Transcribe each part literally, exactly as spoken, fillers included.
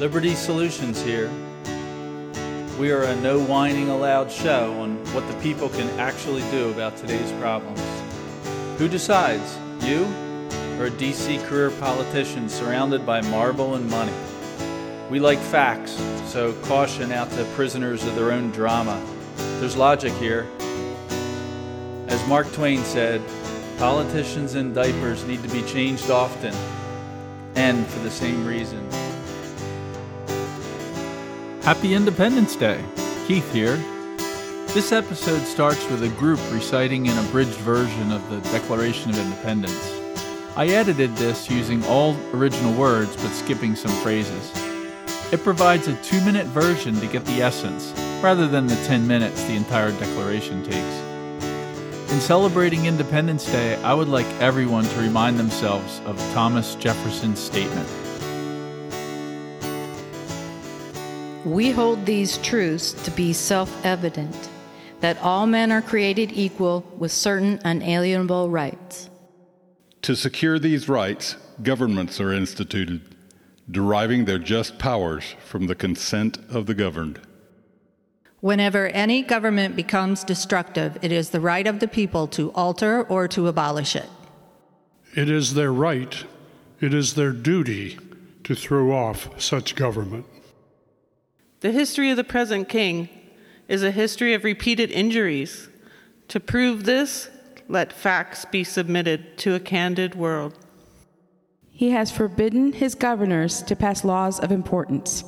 Liberty Solutions here. We are a no whining allowed show on what the people can actually do about today's problems. Who decides, you or a D C career politician surrounded by marble and money? We like facts, so caution out to prisoners of their own drama. There's logic here. As Mark Twain said, politicians in diapers need to be changed often, and for the same reason. Happy Independence Day. Keith here. This episode starts with a group reciting an abridged version of the Declaration of Independence. I edited this using all original words but skipping some phrases. It provides a two-minute version to get the essence, rather than the ten minutes the entire Declaration takes. In celebrating Independence Day, I would like everyone to remind themselves of Thomas Jefferson's statement. We hold these truths to be self-evident, that all men are created equal with certain unalienable rights. To secure these rights, governments are instituted, deriving their just powers from the consent of the governed. Whenever any government becomes destructive, it is the right of the people to alter or to abolish it. It is their right, it is their duty to throw off such government. The history of the present king is a history of repeated injuries. To prove this, let facts be submitted to a candid world. He has forbidden his governors to pass laws of importance.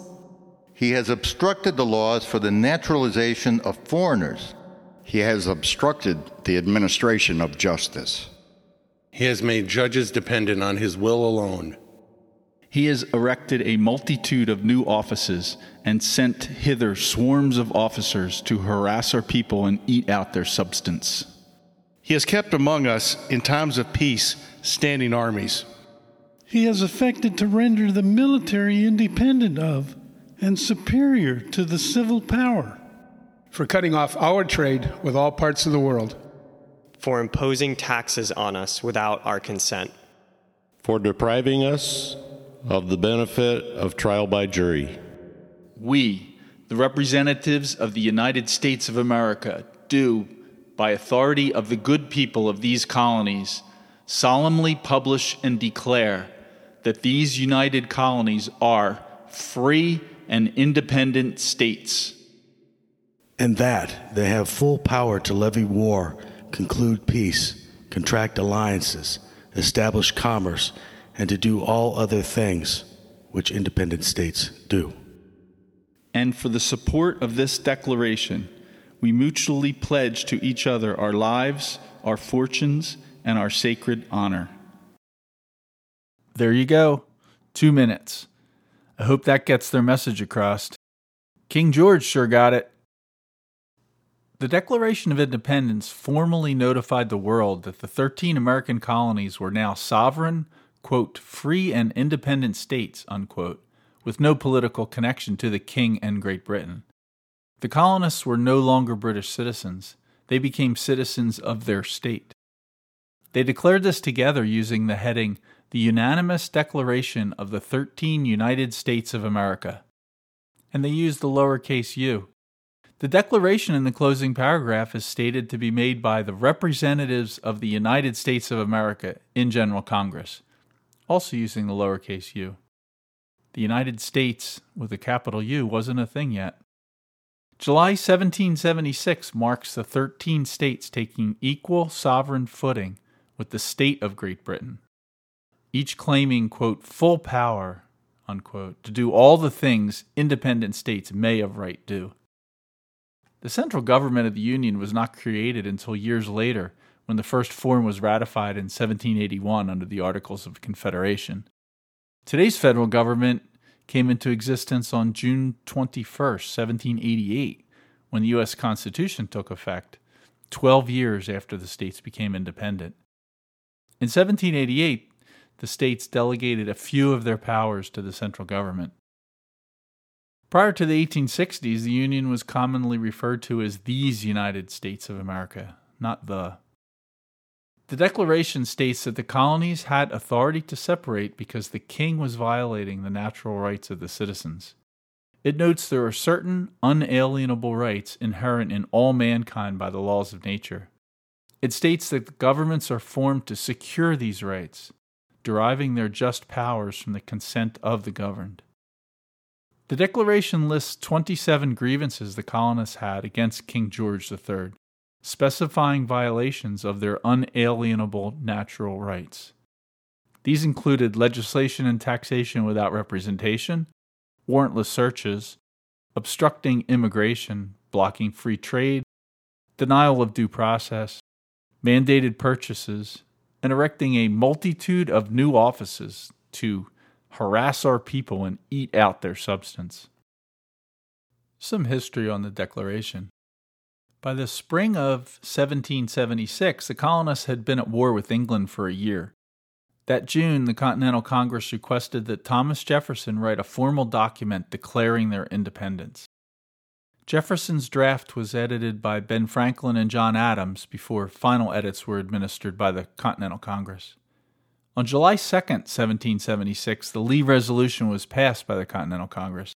He has obstructed the laws for the naturalization of foreigners. He has obstructed the administration of justice. He has made judges dependent on his will alone. He has erected a multitude of new offices and sent hither swarms of officers to harass our people and eat out their substance. He has kept among us, in times of peace, standing armies. He has affected to render the military independent of and superior to the civil power, for cutting off our trade with all parts of the world, for imposing taxes on us without our consent, for depriving us of the benefit of trial by jury. We, the representatives of the United States of America, do, by authority of the good people of these colonies, solemnly publish and declare that these united colonies are free and independent states, and that they have full power to levy war, conclude peace, contract alliances, establish commerce, and to do all other things which independent states do. And for the support of this declaration, we mutually pledge to each other our lives, our fortunes, and our sacred honor. There you go. Two minutes. I hope that gets their message across. King George sure got it. The Declaration of Independence formally notified the world that the thirteen American colonies were now sovereign, quote, free and independent states, unquote, with no political connection to the King and Great Britain. The colonists were no longer British citizens. They became citizens of their state. They declared this together using the heading, The Unanimous Declaration of the thirteen United States of America. And they used the lowercase u. The declaration in the closing paragraph is stated to be made by the representatives of the United States of America in General Congress, also using the lowercase u. The United States with a capital U wasn't a thing yet. July seventeen seventy-six marks the thirteen states taking equal sovereign footing with the state of Great Britain, each claiming, quote, full power, unquote, to do all the things independent states may of right do. The central government of the Union was not created until years later, when the first form was ratified in seventeen eighty-one under the Articles of Confederation. Today's federal government came into existence on June twenty-first, seventeen eighty-eight, when the U S Constitution took effect, twelve years after the states became independent. In seventeen eighty-eight, the states delegated a few of their powers to the central government. Prior to the eighteen sixties, the Union was commonly referred to as these United States of America, not the. The Declaration states that the colonies had authority to separate because the king was violating the natural rights of the citizens. It notes there are certain unalienable rights inherent in all mankind by the laws of nature. It states that the governments are formed to secure these rights, deriving their just powers from the consent of the governed. The Declaration lists twenty-seven grievances the colonists had against King George the Third, specifying violations of their unalienable natural rights. These included legislation and taxation without representation, warrantless searches, obstructing immigration, blocking free trade, denial of due process, mandated purchases, and erecting a multitude of new offices to harass our people and eat out their substance. Some history on the Declaration. By the spring of seventeen seventy-six, the colonists had been at war with England for a year. That June, the Continental Congress requested that Thomas Jefferson write a formal document declaring their independence. Jefferson's draft was edited by Ben Franklin and John Adams before final edits were administered by the Continental Congress. On July second, seventeen seventy-six, the Lee Resolution was passed by the Continental Congress.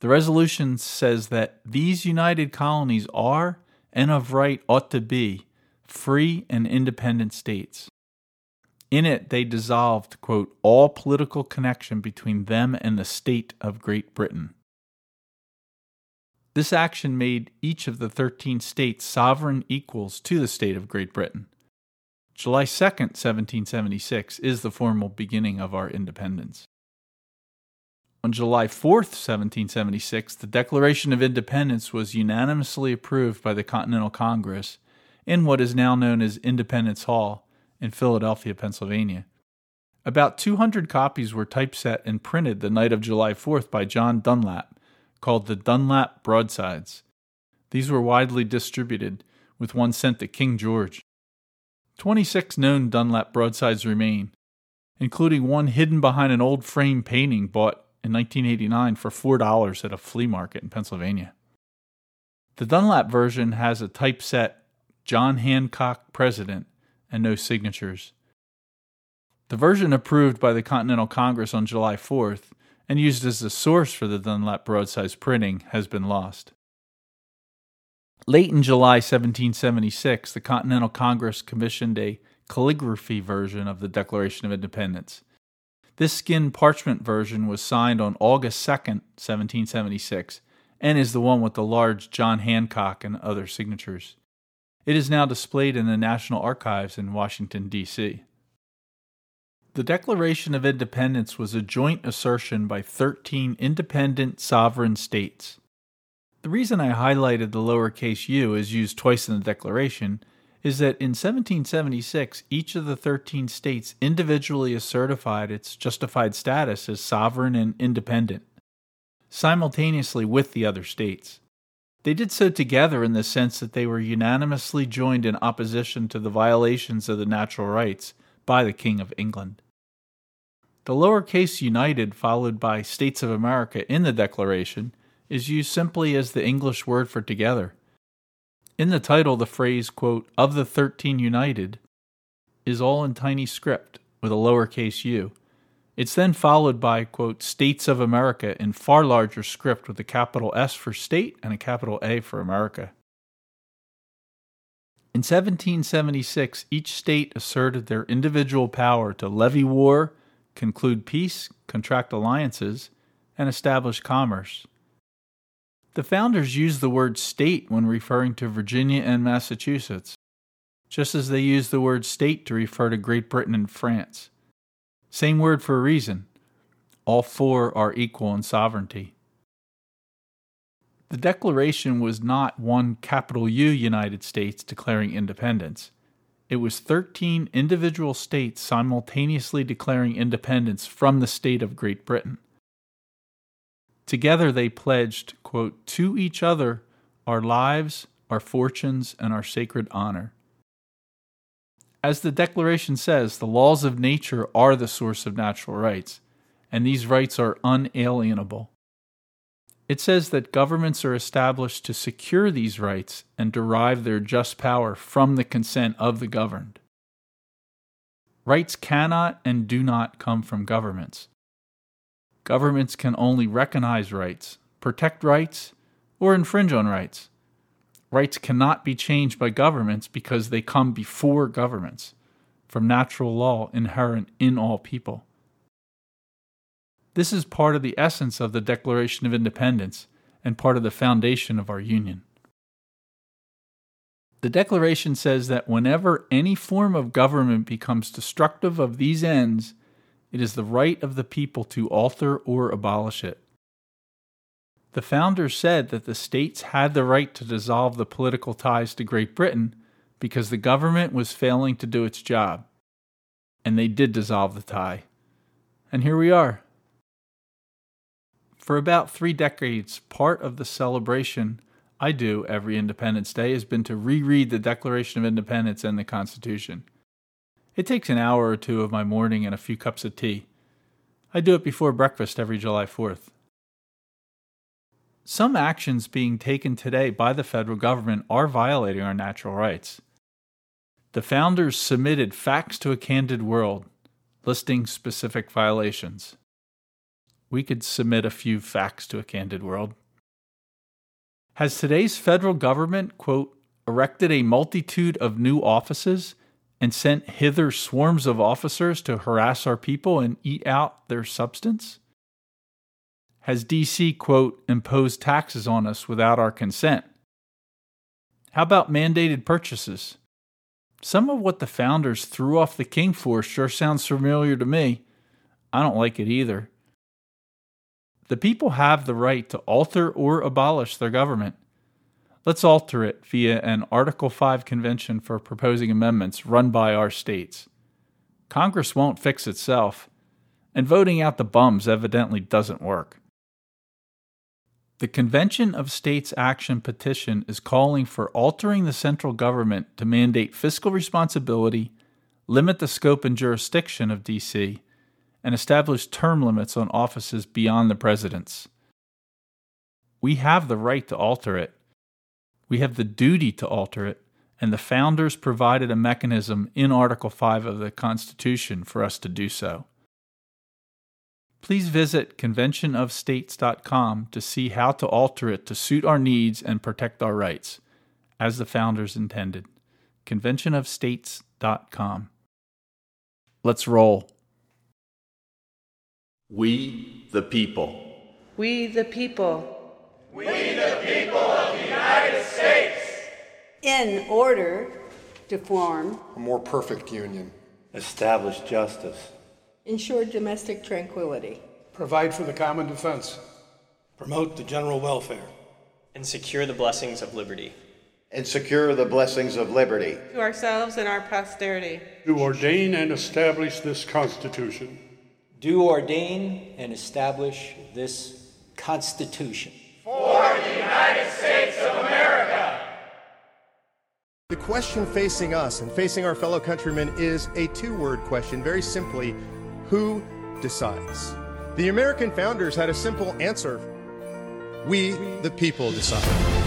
The resolution says that these united colonies are, and of right ought to be, free and independent states. In it, they dissolved, quote, all political connection between them and the state of Great Britain. This action made each of the thirteen states sovereign equals to the state of Great Britain. July second, seventeen seventy-six is the formal beginning of our independence. On July fourth, seventeen seventy-six, the Declaration of Independence was unanimously approved by the Continental Congress in what is now known as Independence Hall in Philadelphia, Pennsylvania. About two hundred copies were typeset and printed the night of July fourth by John Dunlap, called the Dunlap Broadsides. These were widely distributed, with one sent to King George. Twenty-six known Dunlap broadsides remain, including one hidden behind an old frame painting bought in nineteen eighty-nine for four dollars at a flea market in Pennsylvania. The Dunlap version has a typeset John Hancock President and no signatures. The version approved by the Continental Congress on July fourth and used as the source for the Dunlap broadsides printing has been lost. Late in July seventeen seventy-six, the Continental Congress commissioned a calligraphy version of the Declaration of Independence. This skin parchment version was signed on August second, seventeen seventy-six, and is the one with the large John Hancock and other signatures. It is now displayed in the National Archives in Washington, D C The Declaration of Independence was a joint assertion by thirteen independent sovereign states. The reason I highlighted the lowercase u as used twice in the Declaration is that in seventeen seventy-six, each of the thirteen states individually certified its justified status as sovereign and independent, simultaneously with the other states. They did so together in the sense that they were unanimously joined in opposition to the violations of the natural rights by the King of England. The lowercase united, followed by States of America in the Declaration, is used simply as the English word for together. In the title, the phrase, quote, of the thirteen united, is all in tiny script with a lowercase u. It's then followed by, quote, States of America in far larger script with a capital S for state and a capital A for America. In seventeen seventy-six, each state asserted their individual power to levy war, conclude peace, contract alliances, and establish commerce. The founders used the word state when referring to Virginia and Massachusetts, just as they used the word state to refer to Great Britain and France. Same word for a reason. All four are equal in sovereignty. The Declaration was not one capital U United States declaring independence. It was thirteen individual states simultaneously declaring independence from the state of Great Britain. Together they pledged, quote, to each other our lives, our fortunes, and our sacred honor. As the Declaration says, the laws of nature are the source of natural rights, and these rights are unalienable. It says that governments are established to secure these rights and derive their just power from the consent of the governed. Rights cannot and do not come from governments. Governments can only recognize rights, protect rights, or infringe on rights. Rights cannot be changed by governments because they come before governments, from natural law inherent in all people. This is part of the essence of the Declaration of Independence and part of the foundation of our Union. The Declaration says that whenever any form of government becomes destructive of these ends, it is the right of the people to alter or abolish it. The Founders said that the states had the right to dissolve the political ties to Great Britain because the government was failing to do its job. And they did dissolve the tie. And here we are. For about three decades, part of the celebration I do every Independence Day has been to reread the Declaration of Independence and the Constitution. It takes an hour or two of my morning and a few cups of tea. I do it before breakfast every July fourth. Some actions being taken today by the federal government are violating our natural rights. The Founders submitted Facts to a Candid World, listing specific violations. We could submit a few facts to a candid world. Has today's federal government, quote, erected a multitude of new offices and sent hither swarms of officers to harass our people and eat out their substance? Has D C, quote, imposed taxes on us without our consent? How about mandated purchases? Some of what the Founders threw off the king for sure sounds familiar to me. I don't like it either. The people have the right to alter or abolish their government. Let's alter it via an Article five convention for proposing amendments run by our states. Congress won't fix itself, and voting out the bums evidently doesn't work. The Convention of States Action petition is calling for altering the central government to mandate fiscal responsibility, limit the scope and jurisdiction of D C, and establish term limits on offices beyond the president's. We have the right to alter it. We have the duty to alter it, and the Founders provided a mechanism in Article five of the Constitution for us to do so. Please visit convention of states dot com to see how to alter it to suit our needs and protect our rights, as the Founders intended. convention of states dot com. Let's roll. We the people. We the people. We the people of the United States. In order to form a more perfect union, establish justice, ensure domestic tranquility, provide for the common defense, promote the general welfare, and secure the blessings of liberty. And secure the blessings of liberty to ourselves and our posterity. To ordain and establish this Constitution. Do ordain and establish this Constitution. For the United States of America! The question facing us and facing our fellow countrymen is a two-word question, very simply, who decides? The American Founders had a simple answer. We, the people, decide.